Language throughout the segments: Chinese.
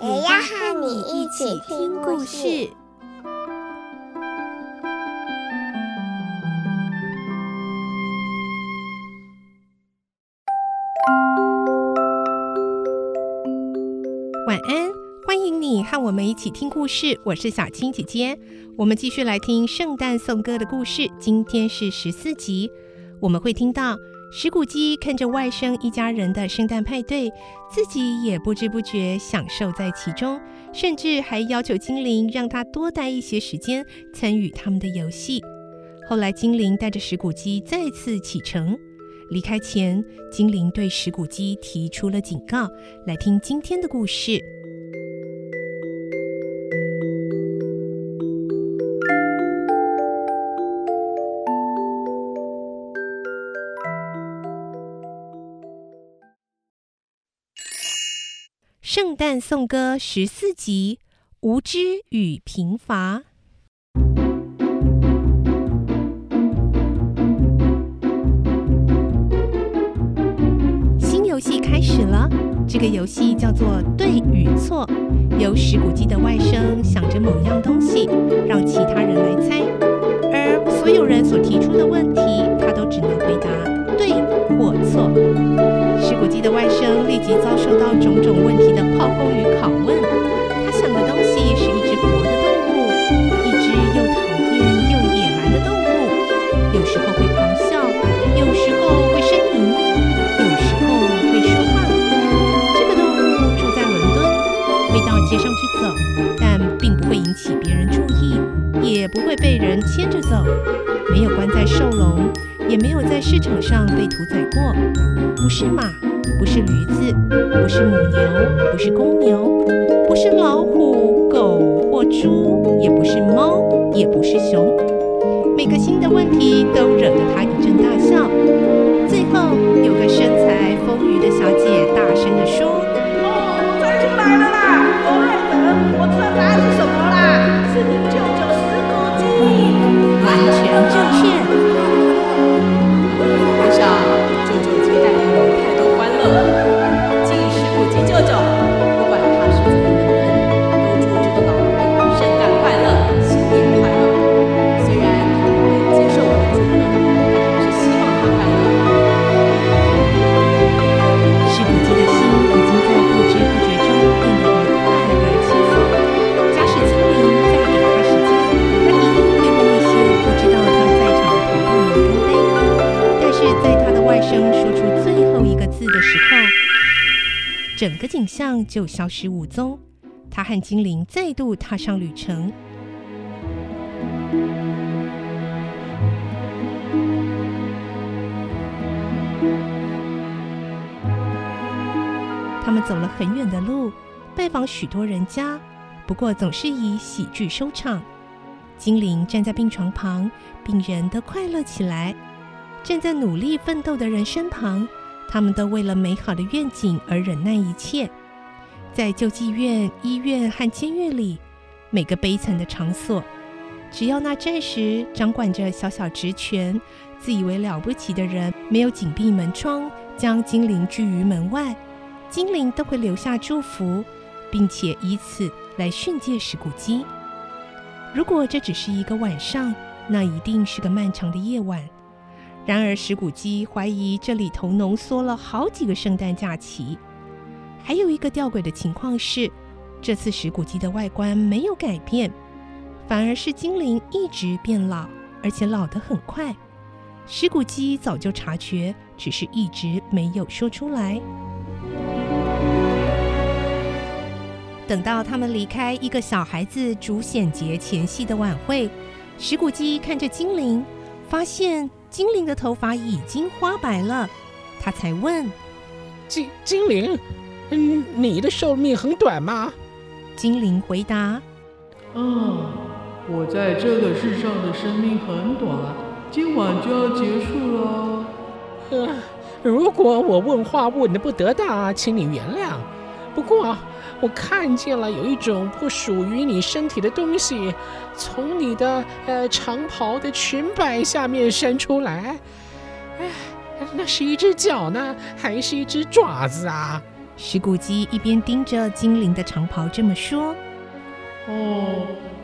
也要和你一起听故事。晚安，欢迎你和我们一起听故事，我是小青姐姐。我们继续来听圣诞颂歌的故事，今天是14集，我们会听到石谷鸡看着外甥一家人的圣诞派对，自己也不知不觉享受在其中，甚至还要求精灵让他多待一些时间参与他们的游戏。后来精灵带着石谷鸡再次启程，离开前精灵对石谷鸡提出了警告。来听今天的故事，圣诞颂歌14集，无知与贫乏。新游戏开始了，这个游戏叫做对与错，由石谷鸡的外甥想着某样东西，让其他人来猜，而所有人所提出的问题，他都只能回答对或错。石谷鸡的外甥立即遭受到种种问题的炮轰与拷问，他想的东西是一只活的动物，一只又讨厌又野蛮的动物，有时候会咆哮，有时候会呻吟，有时候会说话。这个动物住在伦敦，会到街上去走，但并不会引起别人注意，也不会被人牵着走，没有关在兽笼，也没有在市场上被屠宰过，不是马，不是驴子，不是母牛，不是公牛，不是老虎、狗或猪，也不是猫，也不是熊。每个新的问题都惹得他一阵大笑。最后，有个身材丰腴的小姐大声地说：“哦，猜出来了啦，弗瑞德，我知道答案是什么啦，是你舅舅石谷鸡。”完全正确。整个景象就消失无踪，他和精灵再度踏上旅程。他们走了很远的路，拜访许多人家，不过总是以喜剧收场。精灵站在病床旁，病人都快乐起来；站在努力奋斗的人身旁，他们都为了美好的愿景而忍耐一切。在救济院、医院和监狱里，每个悲惨的场所，只要那暂时掌管着小小职权、自以为了不起的人没有紧闭门窗，将精灵拒于门外，精灵都会留下祝福，并且以此来训诫石谷鸡。如果这只是一个晚上，那一定是个漫长的夜晚。然而石谷鸡怀疑这里头浓缩了好几个圣诞假期。还有一个吊诡的情况是，这次石谷鸡的外观没有改变，反而是精灵一直变老，而且老得很快。石谷鸡早就察觉，只是一直没有说出来。等到他们离开一个小孩子主显节前夕的晚会，石谷鸡看着精灵，发现精灵的头发已经花白了，他才问：“精灵，你的寿命很短吗？”精灵回答：我在这个世上的生命很短，今晚就要结束了。如果我问话问得不得当，请你原谅。不过我看见了有一种不属于你身体的东西，从你的长袍的裙摆下面伸出来。那是一只脚呢，还是一只爪子啊？石骨鸡一边盯着精灵的长袍这么说。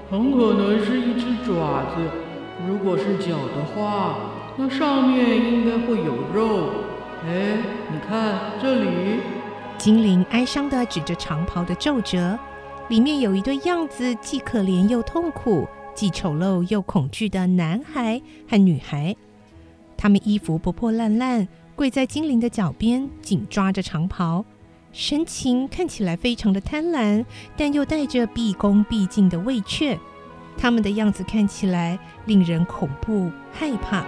很可能是一只爪子，如果是脚的话，那上面应该会有肉。你看这里。精灵哀伤地指着长袍的皱褶，里面有一对样子既可怜又痛苦，既丑陋又恐惧的男孩和女孩。他们衣服破破烂烂，跪在精灵的脚边，紧抓着长袍，神情看起来非常的贪婪，但又带着毕恭毕敬的畏怯。他们的样子看起来令人恐怖害怕。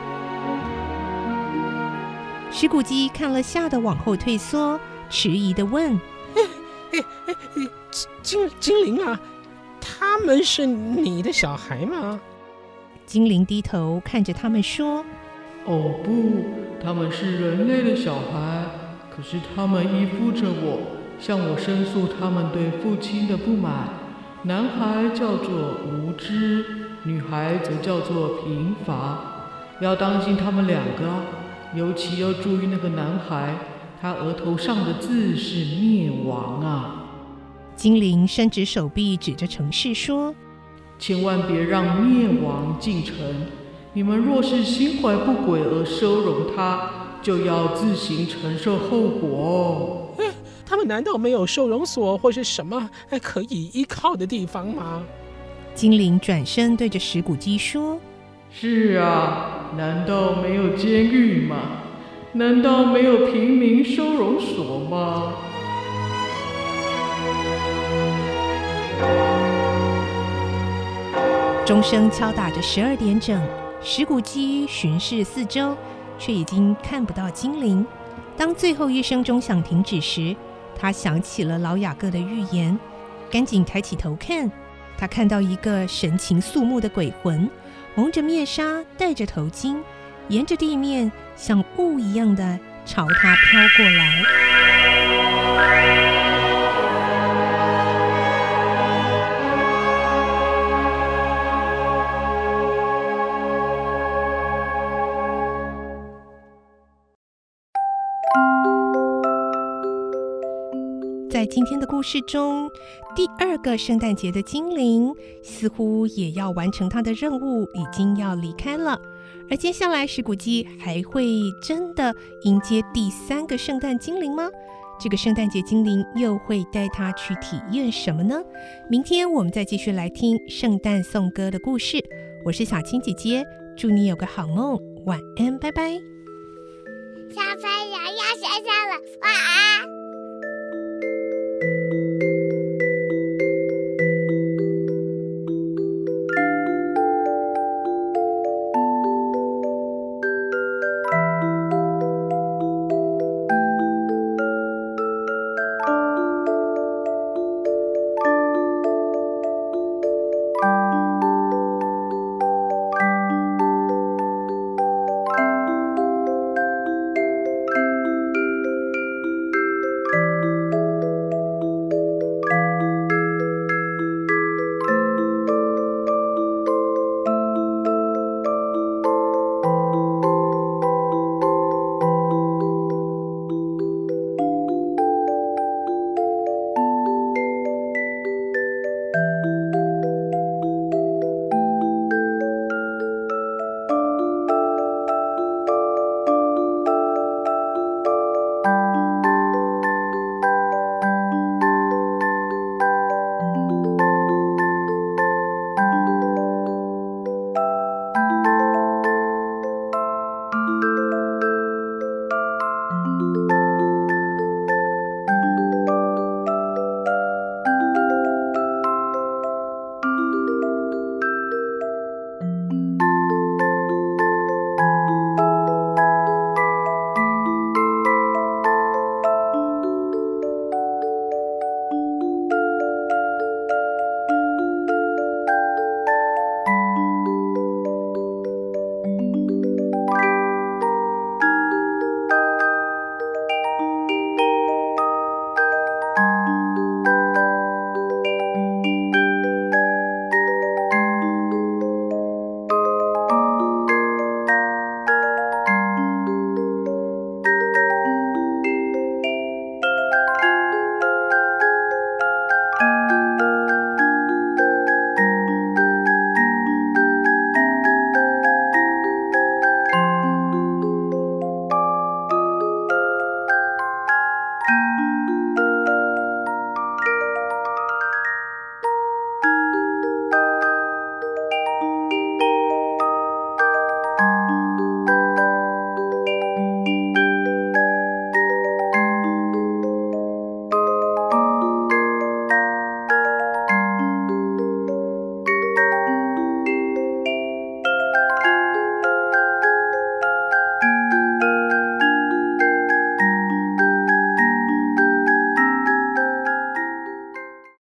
石骨鸡看了，吓得往后退缩，迟疑地问：精灵啊，他们是你的小孩吗？精灵低头看着他们说：不，他们是人类的小孩，可是他们依附着我，向我申诉他们对父亲的不满。男孩叫做无知，女孩则叫做贫乏。要当心他们两个，尤其要注意那个男孩，他额头上的字是灭亡啊。精灵伸直手臂指着城市说：千万别让灭亡进城，你们若是心怀不轨而收容他，就要自行承受后果。他们难道没有收容所或是什么可以依靠的地方吗？精灵转身对着石骨鸡说：是啊，难道没有监狱吗？难道没有平民收容所吗？钟声敲打着12点整，石骨鸡巡视四周，却已经看不到精灵。当最后一声钟响停止时，他想起了老雅各的预言，赶紧抬起头看。他看到一个神情肃穆的鬼魂，蒙着面纱，戴着头巾，沿着地面像雾一样的朝他飘过来。在今天的故事中，第二个圣诞节的精灵似乎也要完成他的任务，已经要离开了。而接下来石骨鸡还会真的迎接第三个圣诞精灵吗？这个圣诞节精灵又会带他去体验什么呢？明天我们再继续来听圣诞颂歌的故事。我是小青姐姐，祝你有个好梦，晚安，拜拜。小朋友要睡觉了，晚安。